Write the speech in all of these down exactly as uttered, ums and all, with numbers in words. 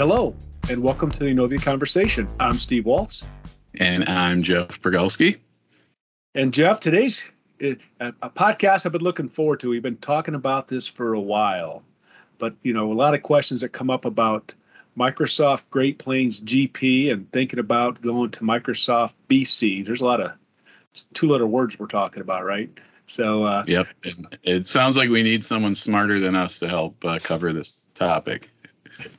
Hello, and welcome to the Innovia Conversation. I'm Steve Waltz. And I'm Jeff Pergalski. And Jeff, today's a podcast I've been looking forward to. We've been talking about this for a while, but you know, a lot of questions that come up about Microsoft Great Plains G P and thinking about going to Microsoft B C. There's a lot of two-letter words we're talking about, right? So uh, yep, it, it sounds like we need someone smarter than us to help uh, cover this topic.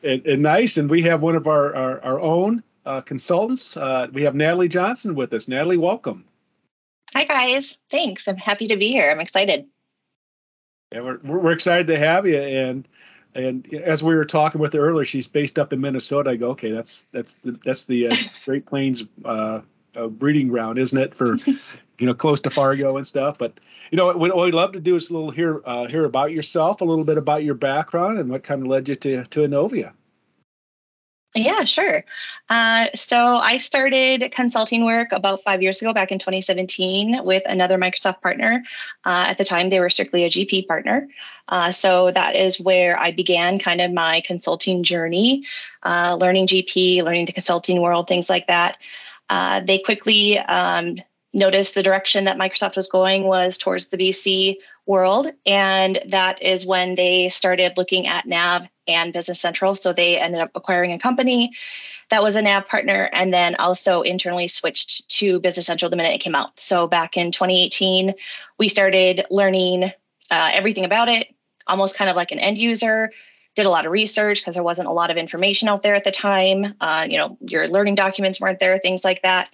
And, and nice, and we have one of our our, our own uh, consultants. Uh, we have Natalie Johnson with us. Natalie, welcome. Hi guys, thanks. I'm happy to be here. I'm excited. Yeah, we're we're excited to have you. And and as we were talking with her earlier, she's based up in Minnesota. I go, okay, that's that's the, that's the uh, Great Plains uh, uh, breeding ground, isn't it? For you know, close to Fargo and stuff. But you know, what we'd love to do is a little hear uh, hear about yourself, a little bit about your background, and what kind of led you to to Innovia. Yeah, sure. Uh, so I started consulting work about five years ago, back in twenty seventeen, with another Microsoft partner. Uh, at the time, they were strictly a G P partner. Uh, so that is where I began kind of my consulting journey, uh, learning G P, learning the consulting world, things like that. Uh, they quickly um, noticed the direction that Microsoft was going was towards the B C world. And that is when they started looking at N A V and Business Central. So they ended up acquiring a company that was a N A V partner, and then also internally switched to Business Central the minute it came out. So back in twenty eighteen, we started learning uh, everything about it, almost kind of like an end user. Did a lot of research because there wasn't a lot of information out there at the time. Uh, you know, your learning documents weren't there, things like that.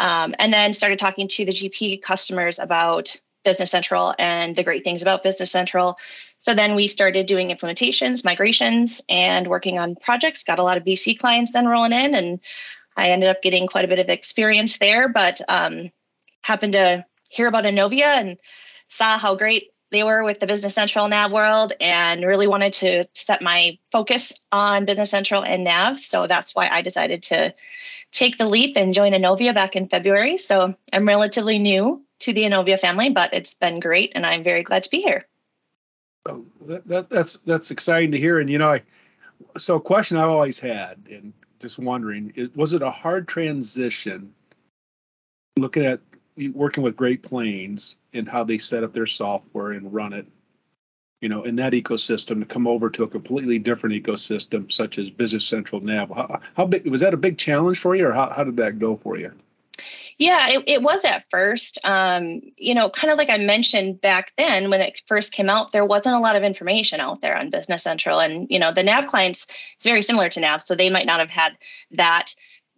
Um, and then started talking to the G P customers about Business Central and the great things about Business Central. So then we started doing implementations, migrations, and working on projects. Got a lot of B C clients then rolling in, and I ended up getting quite a bit of experience there, but um, happened to hear about Innovia and saw how great they were with the Business Central N A V world, and really wanted to set my focus on Business Central and N A V. So that's why I decided to take the leap and join Innovia back in February. So I'm relatively new to the Innovia family, but it's been great, and I'm very glad to be here. Well, that, that, that's that's exciting to hear. And you know, I, so a question I've always had, and just wondering, it, was it a hard transition looking at working with Great Plains and how they set up their software and run it, you know, in that ecosystem to come over to a completely different ecosystem such as Business Central N A V? How, how big was that? A big challenge for you, or how, how did that go for you? Yeah, it, it was at first. Um, you know, kind of like I mentioned back then when it first came out, there wasn't a lot of information out there on Business Central, and you know, the N A V clients is very similar to N A V, so they might not have had that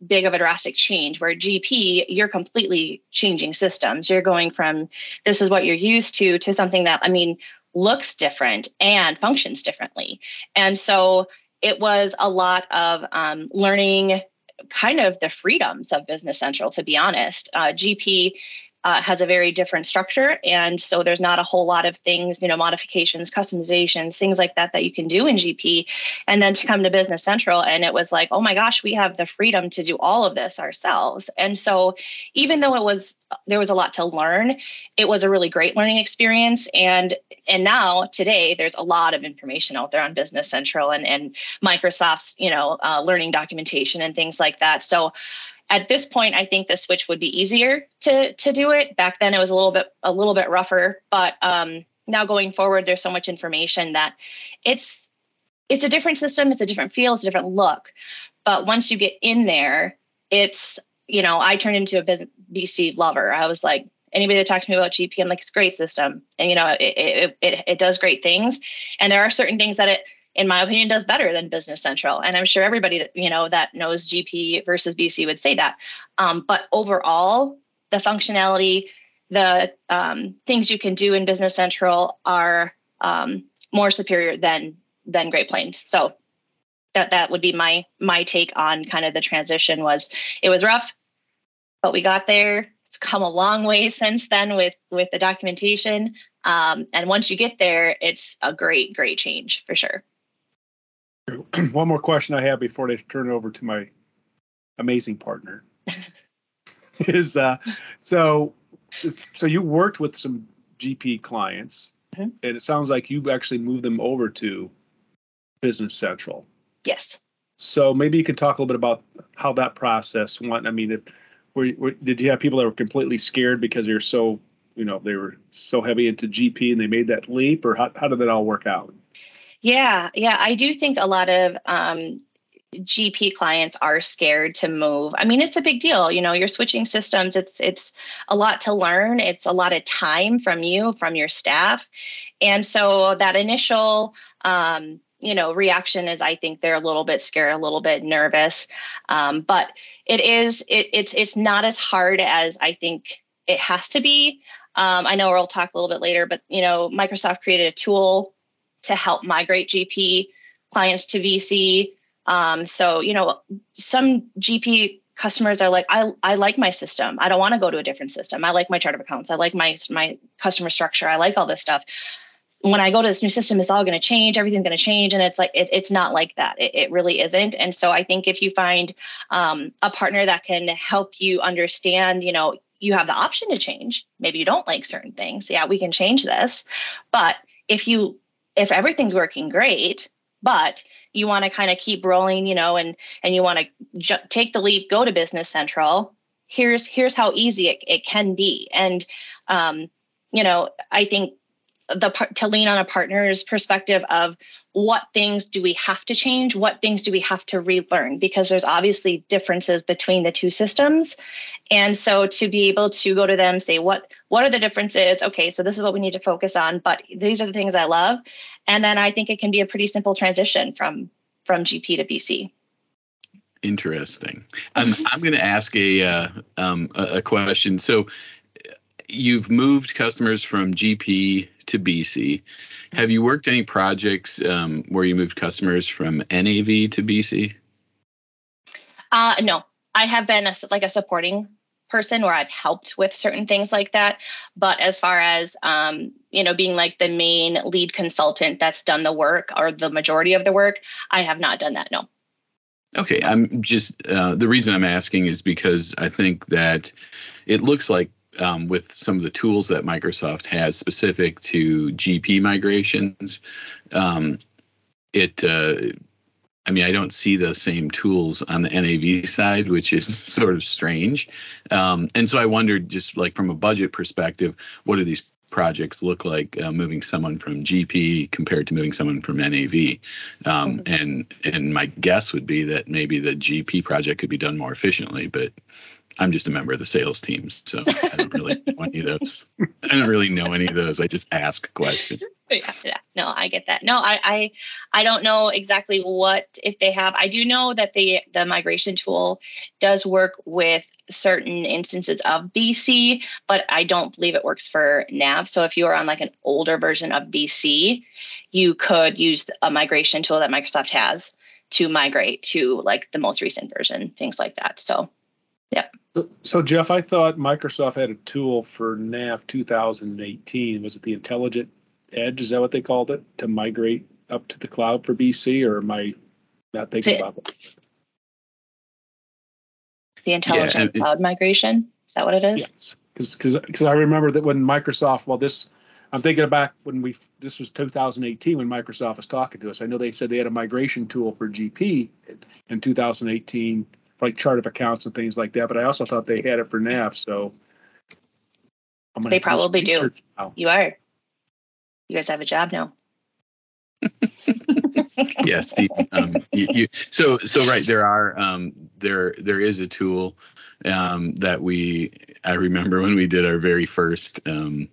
big of a drastic change, where G P, you're completely changing systems. You're going from this is what you're used to to something that, I mean, looks different and functions differently. And so it was a lot of um, learning kind of the freedoms of Business Central, to be honest. Uh, G P uh, has a very different structure. And so there's not a whole lot of things, you know, modifications, customizations, things like that that you can do in G P. And then to come to Business Central, and it was like, oh my gosh, we have the freedom to do all of this ourselves. And so even though it was, there was a lot to learn, it was a really great learning experience. And and now today, there's a lot of information out there on Business Central and, and Microsoft's, you know, uh, learning documentation and things like that. So at this point, I think the switch would be easier to to do it. Back then, it was a little bit a little bit rougher, but um, now going forward, there's so much information that it's it's a different system, it's a different feel, it's a different look. But once you get in there, it's, you know, I turned into a B C lover. I was like, anybody that talks to me about G P, I'm like, it's a great system, and you know, it it it, it does great things, and there are certain things that it, in my opinion, does better than Business Central. And I'm sure everybody, you know, that knows G P versus B C would say that. Um, but overall, the functionality, the um, things you can do in Business Central are um, more superior than than Great Plains. So that that would be my my take on kind of the transition. Was it was rough, but we got there. It's come a long way since then with with the documentation. Um, and once you get there, it's a great, great change for sure. One more question I have before I turn it over to my amazing partner is uh, so so you worked with some G P clients, mm-hmm. and it sounds like you actually moved them over to Business Central. Yes. So maybe you could talk a little bit about how that process went. I mean, if, were, were, did you have people that were completely scared because they're so, you know, they were so heavy into G P and they made that leap, or how, how did that all work out? Yeah, yeah, I do think a lot of um, G P clients are scared to move. I mean, it's a big deal. You know, you're switching systems. It's it's a lot to learn. It's a lot of time from you, from your staff. And so that initial, um, you know, reaction is, I think they're a little bit scared, a little bit nervous. Um, but it is, it, it's it's not as hard as I think it has to be. Um, I know we'll talk a little bit later, but, you know, Microsoft created a tool to help migrate G P clients to V C. Um, so, you know, some G P customers are like, I, I like my system. I don't want to go to a different system. I like my chart of accounts. I like my, my customer structure. I like all this stuff. When I go to this new system, it's all going to change. Everything's going to change. And it's like, it, it's not like that. It, it really isn't. And so I think if you find um, a partner that can help you understand, you know, you have the option to change. Maybe you don't like certain things. Yeah, we can change this. But if you, if everything's working great, but you want to kind of keep rolling, you know, and and you want to ju- take the leap, go to Business Central, here's here's how easy it, it can be. And, um, you know, I think the to lean on a partner's perspective of what things do we have to change? What things do we have to relearn? Because there's obviously differences between the two systems. And so to be able to go to them, say, what what are the differences? Okay, so this is what we need to focus on, but these are the things I love. And then I think it can be a pretty simple transition from, from G P to B C. Interesting. Um, I'm going to ask a, uh, um, a question. So you've moved customers from G P to B C. Have you worked any projects um, where you moved customers from N A V to B C? Uh, no, I have been a, like a supporting person where I've helped with certain things like that. But as far as, um, you know, being like the main lead consultant that's done the work or the majority of the work, I have not done that, no. Okay, I'm just, uh, the reason I'm asking is because I think that it looks like Um, with some of the tools that Microsoft has specific to G P migrations, um, it, uh, I mean, I don't see the same tools on the N A V side, which is sort of strange. Um, and so I wondered, just like from a budget perspective, what do these projects look like uh, moving someone from G P compared to moving someone from N A V? Um, mm-hmm. And and my guess would be that maybe the G P project could be done more efficiently, but I'm just a member of the sales team, so I don't really know any of those. I don't really know any of those. I just ask questions. Yeah, yeah. No, I get that. No, I, I, I don't know exactly what if they have. I do know that the the migration tool does work with certain instances of B C, but I don't believe it works for N A V. So if you are on like an older version of B C, you could use a migration tool that Microsoft has to migrate to like the most recent version, things like that. So. Yeah. So, so, Jeff, I thought Microsoft had a tool for N A V two thousand eighteen. Was it the Intelligent Edge? Is that what they called it? To migrate up to the cloud for B C? Or am I not thinking it, about that? The Intelligent yeah, Cloud it, Migration? Is that what it is? Yes. Because I remember that when Microsoft, well, this, I'm thinking back when we, this was two thousand eighteen when Microsoft was talking to us. I know they said they had a migration tool for G P in two thousand eighteen. Like chart of accounts and things like that. But I also thought they had it for N A V. So I'm gonna they probably do. Now. You are. You guys have a job now. Yeah, Steve. Um, you, you, so, so right. There are, um, there, there is a tool um, that we, I remember when we did our very first, um,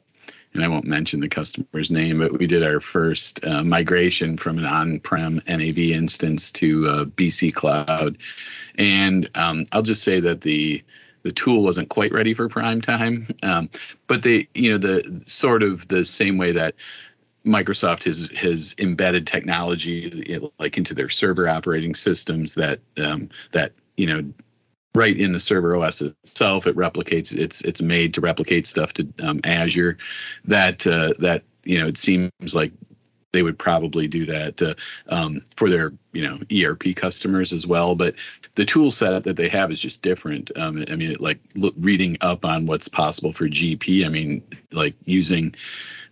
and I won't mention the customer's name, but we did our first uh, migration from an on-prem N A V instance to uh, B C Cloud. And um, I'll just say that the the tool wasn't quite ready for prime time, um, but they, you know, the sort of the same way that Microsoft has has embedded technology like into their server operating systems that um, that you know. Right in the server O S itself, it replicates. It's it's made to replicate stuff to um, Azure. That uh, that you know, it seems like they would probably do that uh, um, for their you know E R P customers as well. But the tool set that they have is just different. Um, I mean, like look, reading up on what's possible for G P. I mean, like using.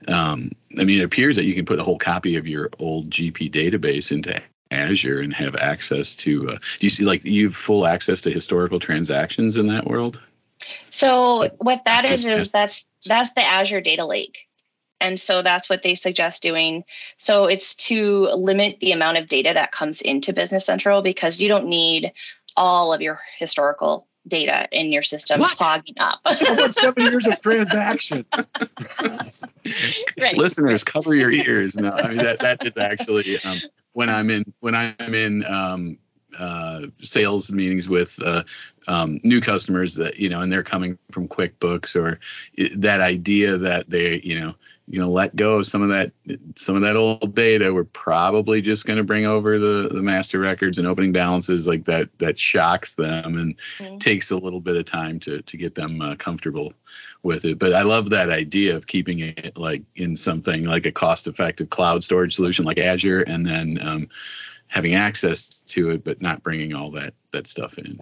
Um, I mean, it appears that you can put a whole copy of your old G P database into Azure and have access to, uh, do you see like you have full access to historical transactions in that world? So what that is, is that's that's the Azure Data Lake. And so that's what they suggest doing. So it's to limit the amount of data that comes into Business Central because you don't need all of your historical data in your system what? clogging up. About seven years of transactions. Right. Listeners, cover your ears. No, I mean, that that is actually um, when I'm in when I'm in um, uh, sales meetings with uh, um, new customers that you know, and they're coming from QuickBooks or that idea that they you know. You know, let go of some of that, some of that old data. We're probably just going to bring over the, the master records and opening balances like that. That shocks them and mm-hmm. takes a little bit of time to to get them uh, comfortable with it. But I love that idea of keeping it like in something like a cost-effective cloud storage solution like Azure, and then um, having access to it, but not bringing all that that stuff in.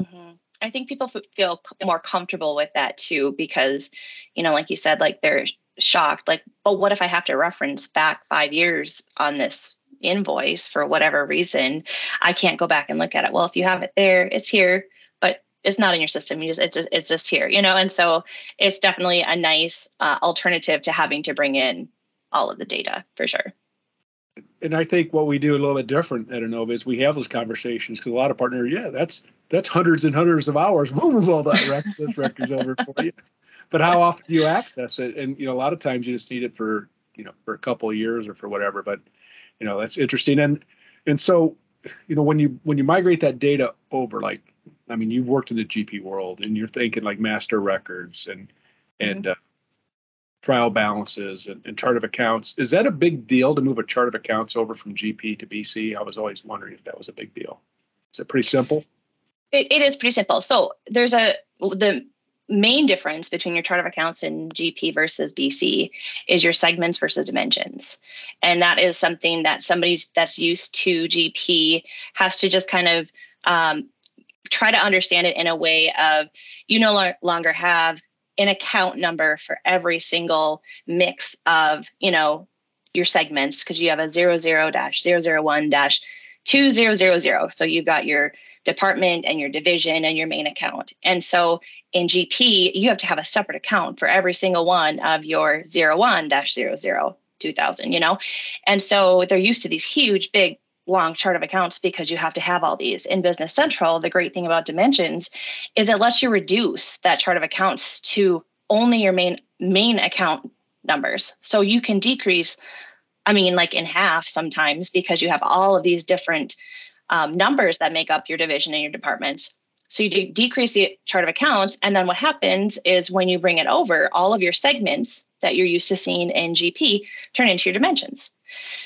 Mm-hmm. I think people feel more comfortable with that too, because you know, like you said, like they're shocked, like, oh, what if I have to reference back five years on this invoice for whatever reason? I can't go back and look at it. Well, if you have it there, it's here, but it's not in your system. You just, it's just, it's just here, you know? And so it's definitely a nice uh, alternative to having to bring in all of the data for sure. And I think what we do a little bit different at Innovia is we have those conversations because a lot of partners, yeah, that's, that's hundreds and hundreds of hours. We'll move all that record, those records over for you. But how often do you access it? And, you know, a lot of times you just need it for, you know, for a couple of years or for whatever. But, you know, that's interesting. And and so, you know, when you when you migrate that data over, like, I mean, you've worked in the G P world and you're thinking like master records and and mm-hmm. uh, trial balances and, and chart of accounts. Is that a big deal to move a chart of accounts over from G P to B C? I was always wondering if that was a big deal. Is it pretty simple? It, it is pretty simple. So there's a the main difference between your chart of accounts in G P versus B C is your segments versus dimensions. And that is something that somebody that's used to G P has to just kind of um, try to understand it in a way of you no lo- longer have an account number for every single mix of, you know, your segments because you have a zero zero dash zero zero one dash two thousand. So you've got your department and your division and your main account. And so in G P, you have to have a separate account for every single one of your zero one dash zero zero two thousand, you know? And so they're used to these huge, big, long chart of accounts because you have to have all these. In Business Central, the great thing about dimensions is it lets you reduce that chart of accounts to only your main main account numbers. So you can decrease, I mean, like in half sometimes because you have all of these different Um, numbers that make up your division and your department. So you de- decrease the chart of accounts. And then what happens is when you bring it over, all of your segments that you're used to seeing in G P turn into your dimensions.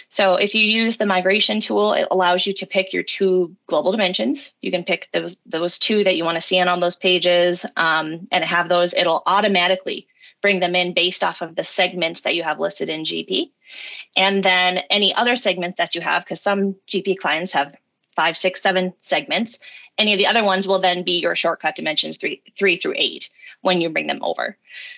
So if you use the migration tool, it allows you to pick your two global dimensions. You can pick those, those two that you want to see in on those pages um, and have those. It'll automatically bring them in based off of the segment that you have listed in G P. And then any other segments that you have, because some G P clients have five, six, seven segments. Any of the other ones will then be your shortcut dimensions three, three through eight when you bring them over.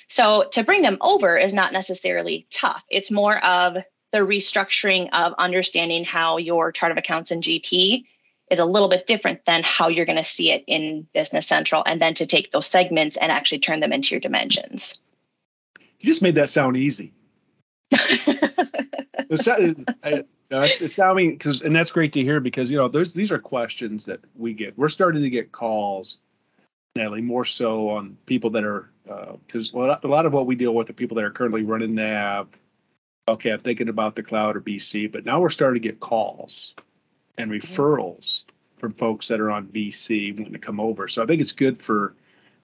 So to bring them over is not necessarily tough. It's more of the restructuring of understanding how your chart of accounts in G P is a little bit different than how you're going to see it in Business Central, and then to take those segments and actually turn them into your dimensions. You just made that sound easy. I, no, it's, it's I mean, because and that's great to hear because you know those these are questions that we get. We're starting to get calls, Natalie, more so on people that are because uh, a lot of what we deal with are people that are currently running N A V. Okay, I'm thinking about the cloud or B C, but now we're starting to get calls and referrals from folks that are on B C wanting to come over. So I think it's good for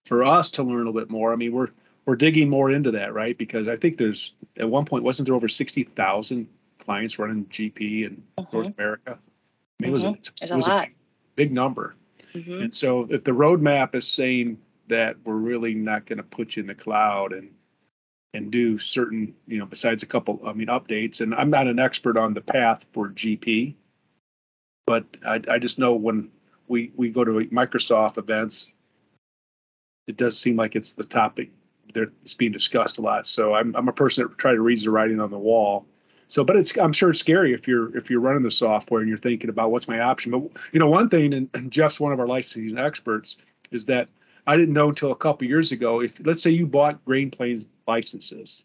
for us to learn a little bit more. I mean, we're we're digging more into that, right? Because I think there's at one point wasn't there over sixty thousand clients running G P in uh-huh. North America? I mean, uh-huh. it was a, it was a, a big, big number. Uh-huh. And so if the roadmap is saying that we're really not going to put you in the cloud and and do certain, you know, besides a couple, I mean, updates, and I'm not an expert on the path for G P, but I, I just know when we, we go to Microsoft events, it does seem like it's the topic. They're, it's being discussed a lot. So I'm I'm a person that tries to read the writing on the wall. So, but it's, I'm sure it's scary if you're, if you're running the software and you're thinking about what's my option. But, you know, one thing, and Jeff's one of our licensing experts, is that I didn't know until a couple of years ago, if let's say you bought Great Plains licenses,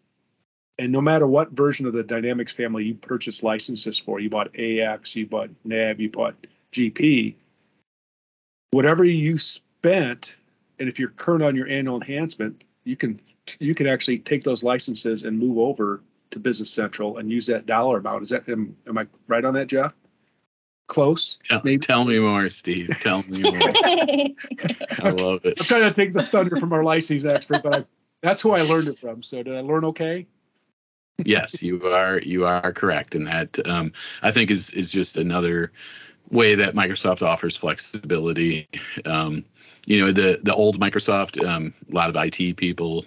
and no matter what version of the Dynamics family you purchased licenses for, you bought A X, you bought N A V, you bought G P, whatever you spent, and if you're current on your annual enhancement, you can you can actually take those licenses and move over to Business Central and use that dollar amount. Is that am, am I right on that, Jeff? Close. Tell, maybe? Tell me more, Steve. Tell me more. I love it. I'm trying to take the thunder from our licensing expert, but I, that's who I learned it from. So did I learn okay? Yes, you are. You are correct, and that um, I think is is just another way that Microsoft offers flexibility. Um, you know, the the old Microsoft, um, a lot of I T people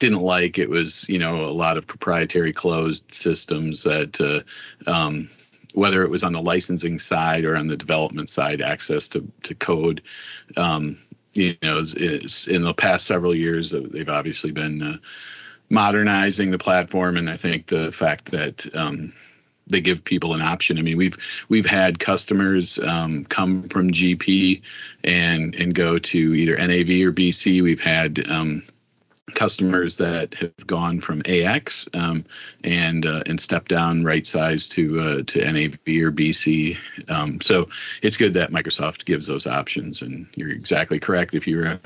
didn't like it. Was, you know, a lot of proprietary closed systems that uh, um, whether it was on the licensing side or on the development side, access to to code. Um, you know, it's, it's, in the past several years, they've obviously been uh, modernizing the platform, and I think the fact that um, they give people an option. I mean, we've we've had customers um, come from G P and and go to either N A V or B C. We've had um, customers that have gone from A X um, and uh, and stepped down right size to uh, to N A V or B C. Um, so it's good that Microsoft gives those options, and you're exactly correct. If you're a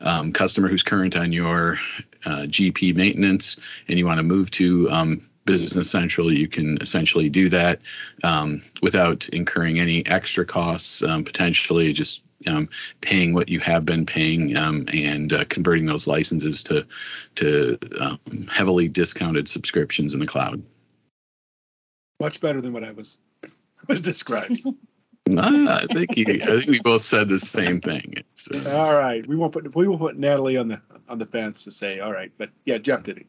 um, customer who's current on your Uh, G P maintenance and you want to move to um, Business Central, you can essentially do that um, without incurring any extra costs, um, potentially just um, paying what you have been paying um, and uh, converting those licenses to, to um, heavily discounted subscriptions in the cloud. Much better than what I was, was describing. I think you, I think we both said the same thing. It's, uh, all right, we won't put we will put Natalie on the on the fence to say all right, but yeah, Jeff did it.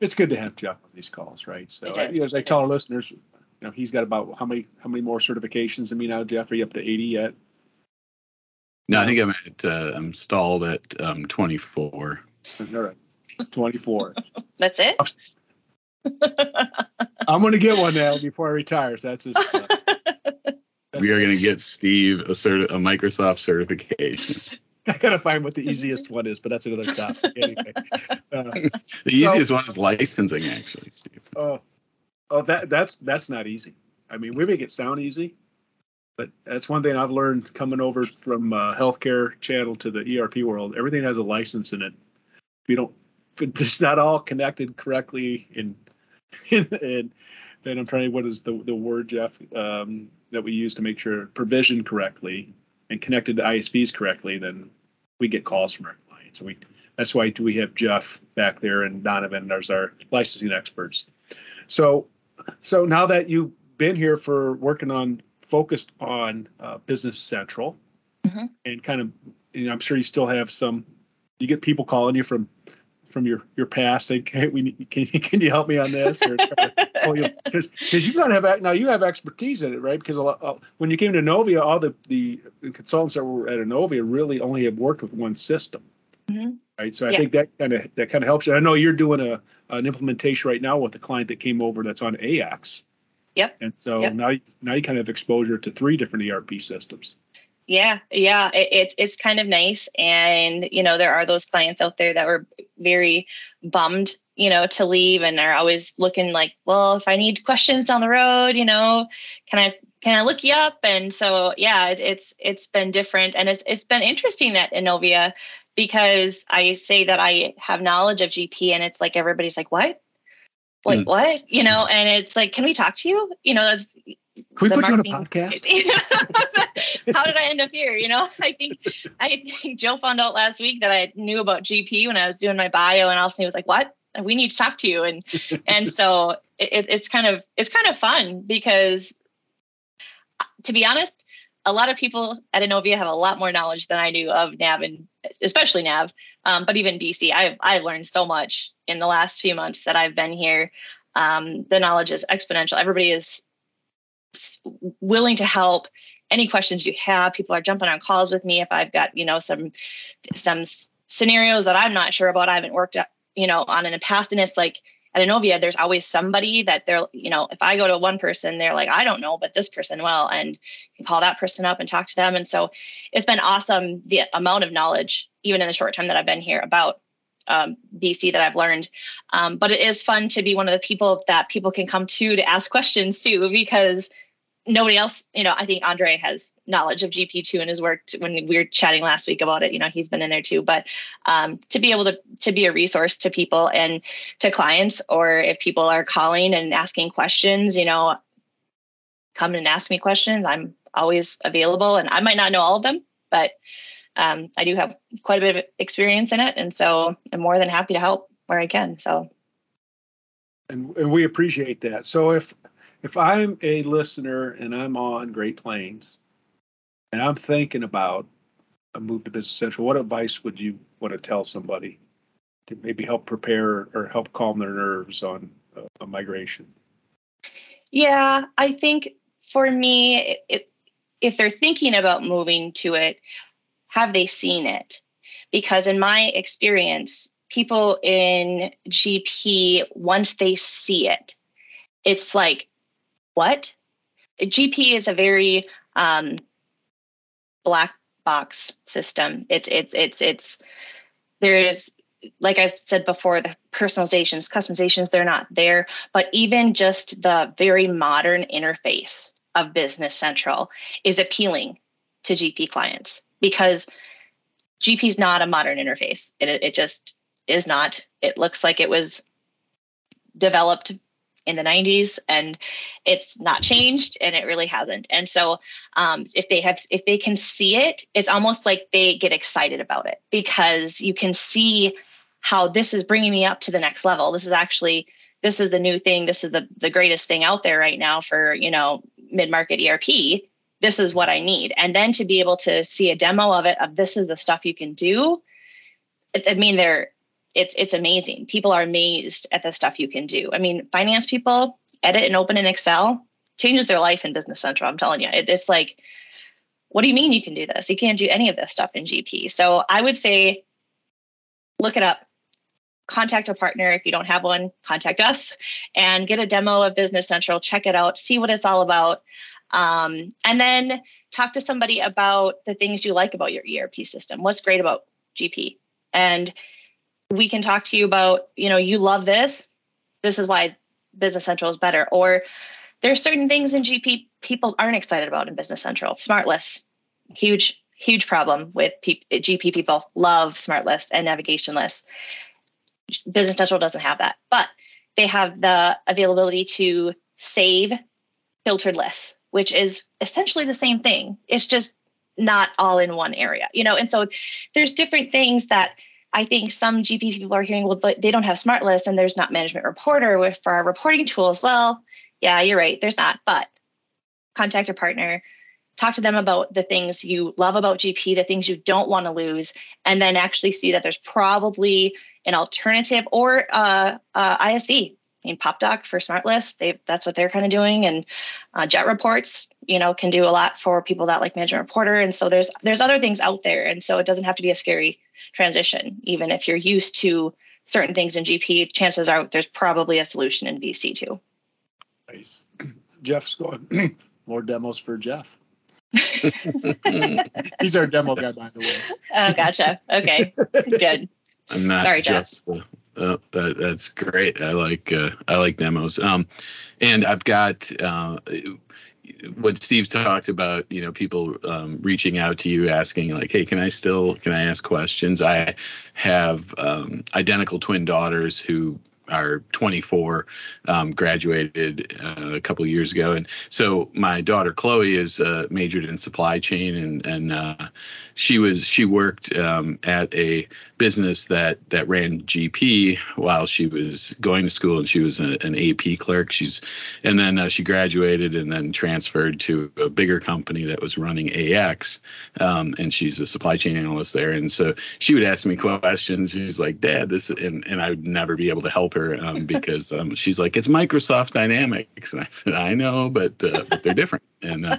It's good to have Jeff on these calls, right? So I, as I tell our listeners, you know, he's got about how many how many more certifications than me now, Jeff? Are you up to eighty yet? No, I think I'm at uh, I'm stalled at um, twenty-four. All right, twenty-four. That's it. I'm going to get one now before I retire. So that's his. Uh, We are going to get Steve a, certi- a Microsoft certification. I got to find what the easiest one is, but that's another topic. Anyway, uh, the so, easiest one is licensing, actually, Steve. Oh, oh, that that's that's not easy. I mean, we make it sound easy, but that's one thing I've learned coming over from uh, healthcare channel to the E R P world. Everything has a license in it. If you don't, if it's not all connected correctly, and and then I'm trying. What is the the word, Jeff? Um, that we use to make sure provisioned correctly and connected to I S Vs correctly, then we get calls from our clients. We that's why we have Jeff back there and Donovan as our licensing experts. So, so now that you've been here for working on focused on uh, Business Central, mm-hmm. and kind of, you know, I'm sure you still have some. You get people calling you from from your your past. They hey, we can can you help me on this? Or, because because you gotta have now you have expertise in it, right? Because a lot, uh, when you came to Innovia, all the, the consultants that were at Innovia really only have worked with one system, mm-hmm. right? So I yeah. think that kind of that kind of helps you. I know you're doing a an implementation right now with a client that came over that's on A X. Yep. And so yep. now now you kind of have exposure to three different E R P systems. Yeah, yeah, it, it's it's kind of nice, and you know there are those clients out there that were very bummed, you know, to leave, and are always looking like, well, if I need questions down the road, you know, can I can I look you up? And so yeah, it, it's it's been different, and it's it's been interesting at Innovia because I say that I have knowledge of G P, and it's like everybody's like, what, like mm. what, you know, and it's like, can we talk to you? You know, that's. Can we put marketing. You on a podcast? How did I end up here? You know, I think I think Joe found out last week that I knew about G P when I was doing my bio, and all of a sudden he was like, "What? We need to talk to you." And and so it, it's kind of it's kind of fun because, to be honest, a lot of people at Innovia have a lot more knowledge than I do of N A V, and especially N A V, um, but even B C. I've I've learned so much in the last few months that I've been here. Um, the knowledge is exponential. Everybody is willing to help. Any questions you have, people are jumping on calls with me. If I've got, you know, some some scenarios that I'm not sure about, I haven't worked, you know, on in the past, and it's like at Innovia, there's always somebody that they're, you know, if I go to one person, they're like, I don't know, but this person will, and can call that person up and talk to them. And so it's been awesome, the amount of knowledge, even in the short time that I've been here about um, B C that I've learned. Um, but it is fun to be one of the people that people can come to to ask questions to, because nobody else, you know, I think Andre has knowledge of G P too and has worked, when we were chatting last week about it, you know, he's been in there too. But um, to be able to to be a resource to people and to clients, or if people are calling and asking questions, you know, come and ask me questions. I'm always available, and I might not know all of them, but um, I do have quite a bit of experience in it. And so I'm more than happy to help where I can. So. And, and we appreciate that. So if If I'm a listener and I'm on Great Plains and I'm thinking about a move to Business Central, what advice would you want to tell somebody to maybe help prepare or help calm their nerves on uh, a migration? Yeah, I think for me, it, if they're thinking about moving to it, have they seen it? Because in my experience, people in G P, once they see it, it's like, what? G P is a very um, black box system. It's it's it's it's there is, like I said before, the personalizations, customizations, they're not there. But even just the very modern interface of Business Central is appealing to G P clients, because G P is not a modern interface. It it just is not. It looks like it was developed in the nineties, and it's not changed, and it really hasn't. And so um, if they have, if they can see it, it's almost like they get excited about it, because you can see how this is bringing me up to the next level. This is actually, this is the new thing. This is the, the greatest thing out there right now for, you know, mid-market E R P. This is what I need. And then to be able to see a demo of it, of this is the stuff you can do. I mean, they're, It's it's amazing. People are amazed at the stuff you can do. I mean, finance people edit and open in Excel, changes their life in Business Central. I'm telling you, it, it's like, what do you mean you can do this? You can't do any of this stuff in G P. So I would say, look it up, contact a partner. If you don't have one, contact us and get a demo of Business Central. Check it out, see what it's all about. Um, and then talk to somebody about the things you like about your E R P system. What's great about G P? And we can talk to you about, you know, you love this. This is why Business Central is better. Or there's certain things in G P people aren't excited about in Business Central. Smart lists, huge, huge problem with G P people. Love smart lists and navigation lists. Business Central doesn't have that, but they have the availability to save filtered lists, which is essentially the same thing. It's just not all in one area, you know? And so there's different things that I think some G P people are hearing, well, they don't have smart lists and there's not Management Reporter for our reporting tools. Well, yeah, you're right. There's not, but contact a partner, talk to them about the things you love about G P, the things you don't want to lose, and then actually see that there's probably an alternative or uh, uh, I S V. I mean, Popdock for smart lists, they, that's what they're kind of doing. And uh, Jet Reports, you know, can do a lot for people that like Management Reporter. And so there's there's other things out there. And so it doesn't have to be a scary transition. Even if you're used to certain things in G P, chances are there's probably a solution in B C too. Nice. Jeff's going, more demos for Jeff. He's our demo guy, by the way. Oh, gotcha. Okay, good. I'm not Sorry, just Jeff. The- Oh, that, that's great. I like uh, I like demos. Um, and I've got uh, what Steve talked about, you know, people um, reaching out to you asking like, hey, can I still can I ask questions? I have um, identical twin daughters who are twenty-four, um, graduated uh, a couple of years ago. And so my daughter, Chloe, is uh, majored in supply chain, and, and uh, she was she worked um, at a business that that ran G P while she was going to school, and she was a, an A P clerk. She's and then uh, she graduated and then transferred to a bigger company that was running A X, um, and she's a supply chain analyst there. And so she would ask me questions. She's like, Dad, this, and, and I would never be able to help her um, because um, she's like, it's Microsoft Dynamics. And I said, I know, but, uh, but they're different. And uh,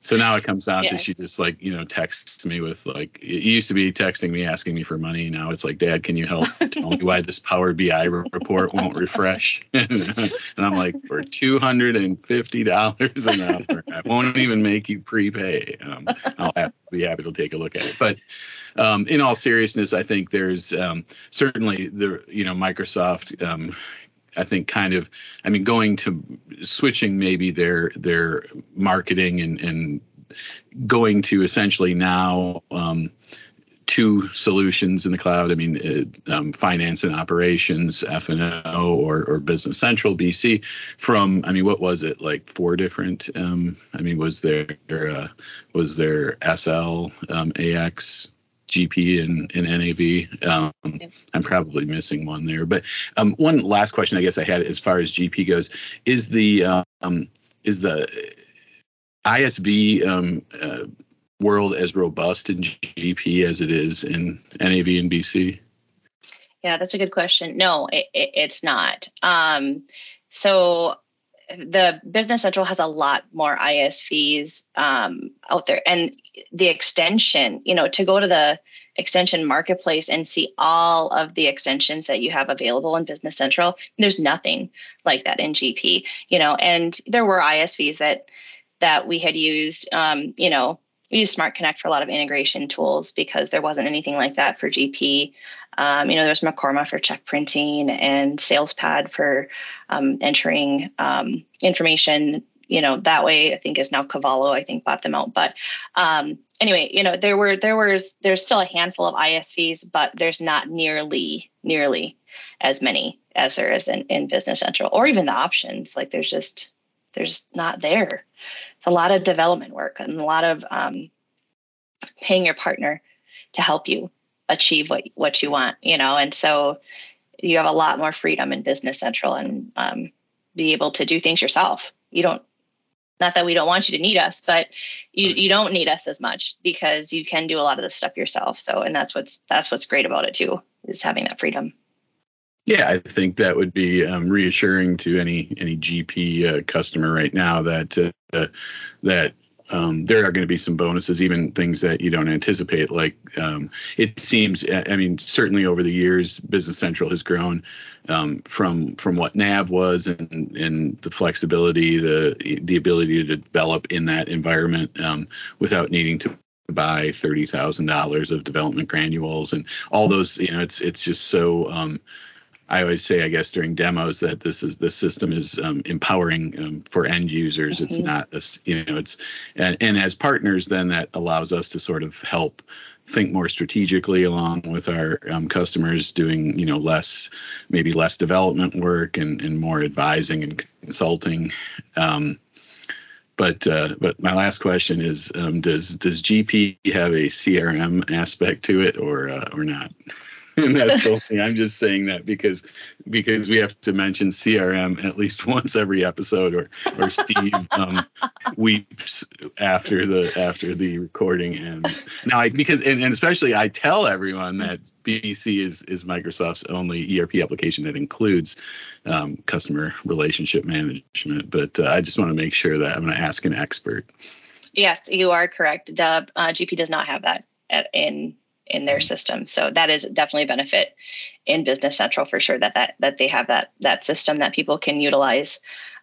So now it comes down yeah. to she just like, you know, texts me with like, it used to be texting me, asking me for money. Now it's like, Dad, can you help tell me why this Power B I report won't refresh? And I'm like, for two hundred fifty dollars an hour, I won't even make you prepay. Um, I'll have, be happy to take a look at it. But um, in all seriousness, I think there's um, certainly the, you know, Microsoft, um, I think kind of, I mean, going to switching maybe their their marketing and, and going to essentially now um, two solutions in the cloud. I mean, uh, um, finance and operations, F and O, or, or Business Central, B C, from, I mean, what was it, like four different, um, I mean, was there, uh, was there S L, um, A X, G P and, and N A V. Um, okay. I'm probably missing one there. But um, one last question I guess I had as far as G P goes is the um, is the I S V um, uh, world as robust in G P as it is in N A V and B C? Yeah, that's a good question. No, it, it, it's not. Um, so the Business Central has a lot more I S Vs um, out there, and the extension, you know, to go to the extension marketplace and see all of the extensions that you have available in Business Central, there's nothing like that in G P, you know, and there were I S Vs that, that we had used, um, you know, we used Smart Connect for a lot of integration tools because there wasn't anything like that for G P. Um, you know, there's McCorma for check printing and SalesPad for um, entering um, information. You know, that way I think is now Cavallo. I think bought them out. But um, anyway, you know, there were there was there's still a handful of I S Vs, but there's not nearly nearly as many as there is in, in Business Central or even the options. Like there's just there's not there. It's a lot of development work and a lot of um, paying your partner to help you achieve what, what you want, you know, and so you have a lot more freedom in Business Central and um, be able to do things yourself. You don't, not that we don't want you to need us, but you, you don't need us as much because you can do a lot of this stuff yourself. So, and that's what's, that's what's great about it too, is having that freedom. Yeah, I think that would be um, reassuring to any any G P uh, customer right now that uh, that um, there are going to be some bonuses, even things that you don't anticipate. Like um, it seems, I mean, certainly over the years, Business Central has grown um, from from what N A V was and and the flexibility, the the ability to develop in that environment um, without needing to buy thirty thousand dollars of development granules and all those. You know, it's it's just so. Um, I always say, I guess, during demos that this is this system is um, empowering um, for end users. Mm-hmm. It's not, a, you know, it's and, and as partners, then that allows us to sort of help think more strategically along with our um, customers doing, you know, less, maybe less development work and, and more advising and consulting. Um, But uh, but my last question is, um, does does G P have a C R M aspect to it or uh, or not? And that's only, I'm just saying that because because we have to mention C R M at least once every episode, or or Steve um, weeps after the after the recording ends. Now, I, because and, and especially I tell everyone that B C is is Microsoft's only E R P application that includes um, customer relationship management. But uh, I just want to make sure that I'm going to ask an expert. Yes, you are correct. The uh, G P does not have that at, in. in their system. So that is definitely a benefit in Business Central for sure that that, that they have that that system that people can utilize.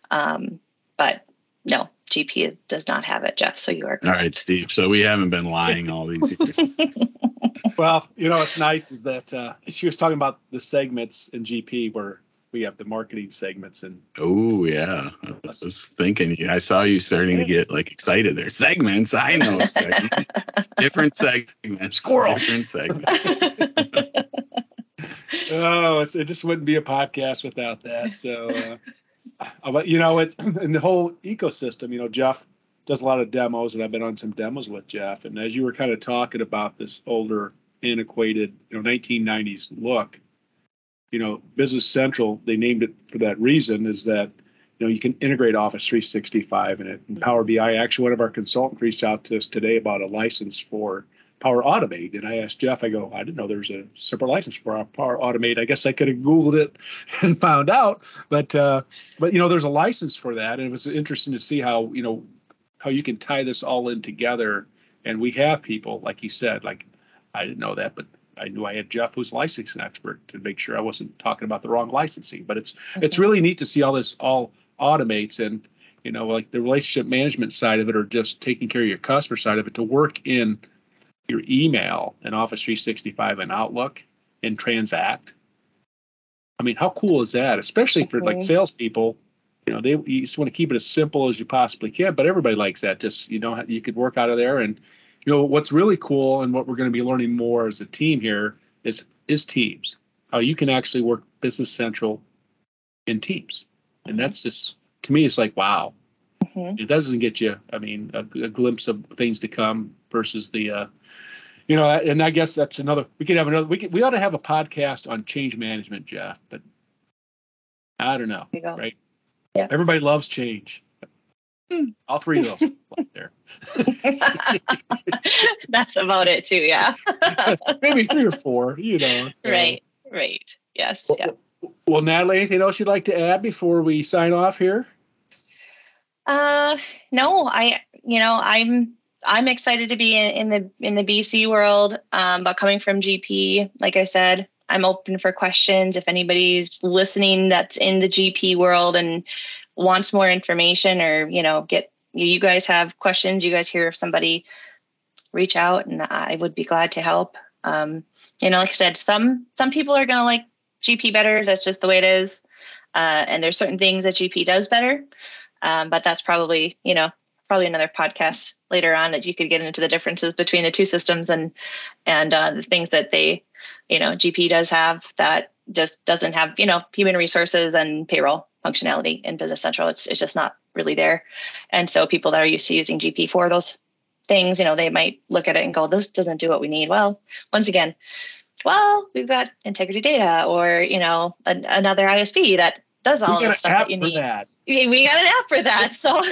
Um, but no, G P does not have it, Jeff. So you are correct. All right, Steve. So we haven't been lying all these years. Well, you know, what's nice is that uh, she was talking about the segments in G P where we have the marketing segments. And oh, yeah. I was thinking, I saw you starting to get like excited there. Segments, I know. Segments. Different segments. Squirrel. Different segments. Oh, it's, it just wouldn't be a podcast without that. So, uh, you know, it's in the whole ecosystem. You know, Jeff does a lot of demos, and I've been on some demos with Jeff. And as you were kind of talking about this older, antiquated, you know, nineteen nineties look, you know, Business Central, they named it for that reason, is that, you know, you can integrate Office three sixty-five in it. And Power B I, actually, one of our consultants reached out to us today about a license for Power Automate. And I asked Jeff, I go, I didn't know there was a separate license for Power Automate. I guess I could have Googled it and found out. But, uh, but you know, there's a license for that. And it was interesting to see how, you know, how you can tie this all in together. And we have people, like you said, like, I didn't know that, but I knew I had Jeff, who's a licensing expert, to make sure I wasn't talking about the wrong licensing. But it's okay. It's really neat to see all this all automates, and, you know, like the relationship management side of it, or just taking care of your customer side of it, to work in your email and Office three sixty-five and Outlook and Transact. I mean, how cool is that? Especially for okay. like salespeople, you know, they you just want to keep it as simple as you possibly can. But everybody likes that. Just, you know, you could work out of there. And, you know, what's really cool and what we're going to be learning more as a team here is is Teams, how you can actually work Business Central in Teams. And that's just, to me, it's like, wow, mm-hmm. It doesn't get you, I mean, a, a glimpse of things to come versus the, uh, you know, and I guess that's another, we could have another, we could, we ought to have a podcast on change management, Jeff, but I don't know, right? Yeah. Everybody loves change. All three of those up there. That's about it too, yeah. Maybe three or four, you know. So. Right, right. Yes, well, yeah. Well, Natalie, anything else you'd like to add before we sign off here? Uh, no, I, you know, I'm, I'm excited to be in, in the, in the B C world, um, but coming from G P, like I said, I'm open for questions. If anybody's listening that's in the G P world and wants more information, or, you know, get, you guys have questions, you guys hear of somebody, reach out, and I would be glad to help. Um, you know, like I said, some, some people are going to like G P better. That's just the way it is. Uh, and there's certain things that G P does better. Um, but that's probably, you know, probably another podcast later on, that you could get into the differences between the two systems, and, and uh, the things that they, you know, G P does have that just doesn't have, you know, human resources and payroll functionality in Business Central. It's it's just not really there. And so people that are used to using G P for those things, you know, they might look at it and go, this doesn't do what we need. Well, once again, well, we've got Integrity Data, or, you know, an, another I S P that does all the stuff that you need. That. We got an app for that. So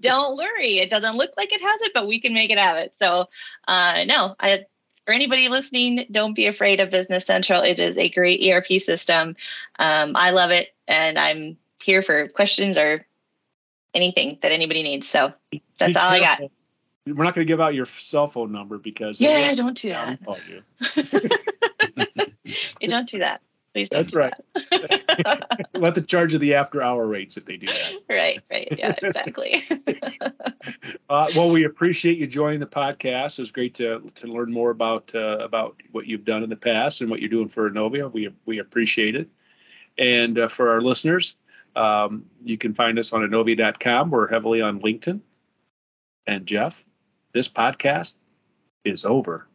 don't worry. It doesn't look like it has it, but we can make it have it. So uh, no, I For anybody listening, don't be afraid of Business Central. It is a great E R P system. Um, I love it, and I'm here for questions or anything that anybody needs. So that's all I got. We're not going to give out your cell phone number, because yeah, don't do that. You. you don't do that. Please don't. That's do right. That. We'll have to charge you the after-hour rates if they do that. Right. Right. Yeah. Exactly. Uh, well, we appreciate you joining the podcast. It was great to to learn more about uh, about what you've done in the past and what you're doing for Innovia. We we appreciate it. And uh, for our listeners, um, you can find us on innovia dot com. We're heavily on LinkedIn. And Jeff, this podcast is over.